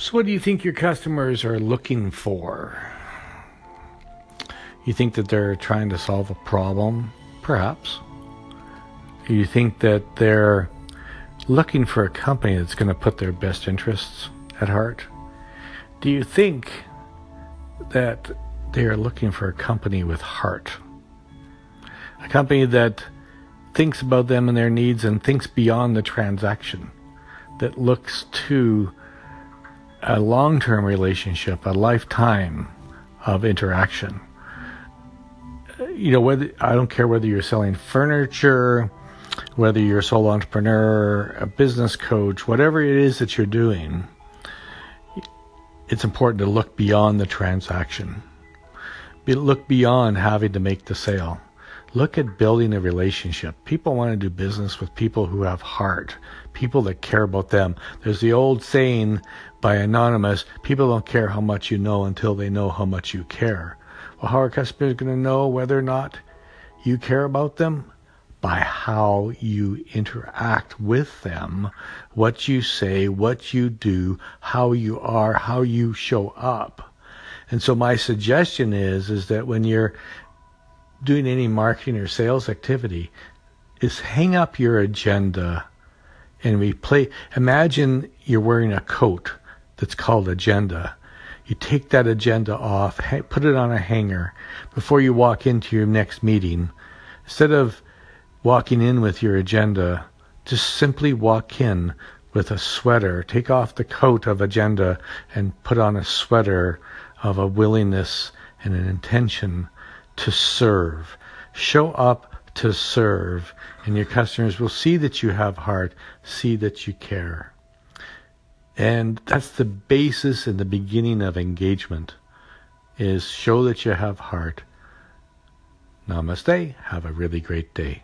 So what do you think your customers are looking for? You think that they're trying to solve a problem? Perhaps. You think that they're looking for a company that's going to put their best interests at heart? Do you think that they are looking for a company with heart? A company that thinks about them and their needs and thinks beyond the transaction, that looks to a long-term relationship, a lifetime of interaction. You know, whether I don't care whether you're selling furniture, whether you're a sole entrepreneur, a business coach, whatever it is that you're doing, it's important to look beyond the transaction. Look beyond having to make the sale. Look at building a relationship. People want to do business with people who have heart, people that care about them. There's the old saying by Anonymous, people don't care how much you know until they know how much you care. Well, how are customers going to know whether or not you care about them? By how you interact with them, what you say, what you do, how you are, how you show up. And so my suggestion is that when you're doing any marketing or sales activity, is hang up your agenda and replace. Imagine you're wearing a coat that's called agenda. You take that agenda off, put it on a hanger before you walk into your next meeting. Instead of walking in with your agenda, just simply walk in with a sweater. Take off the coat of agenda and put on a sweater of a willingness and an intention to serve. Show up to serve, and your customers will see that you have heart, see that you care. And that's the basis and the beginning of engagement, is show that you have heart. Namaste. Have a really great day.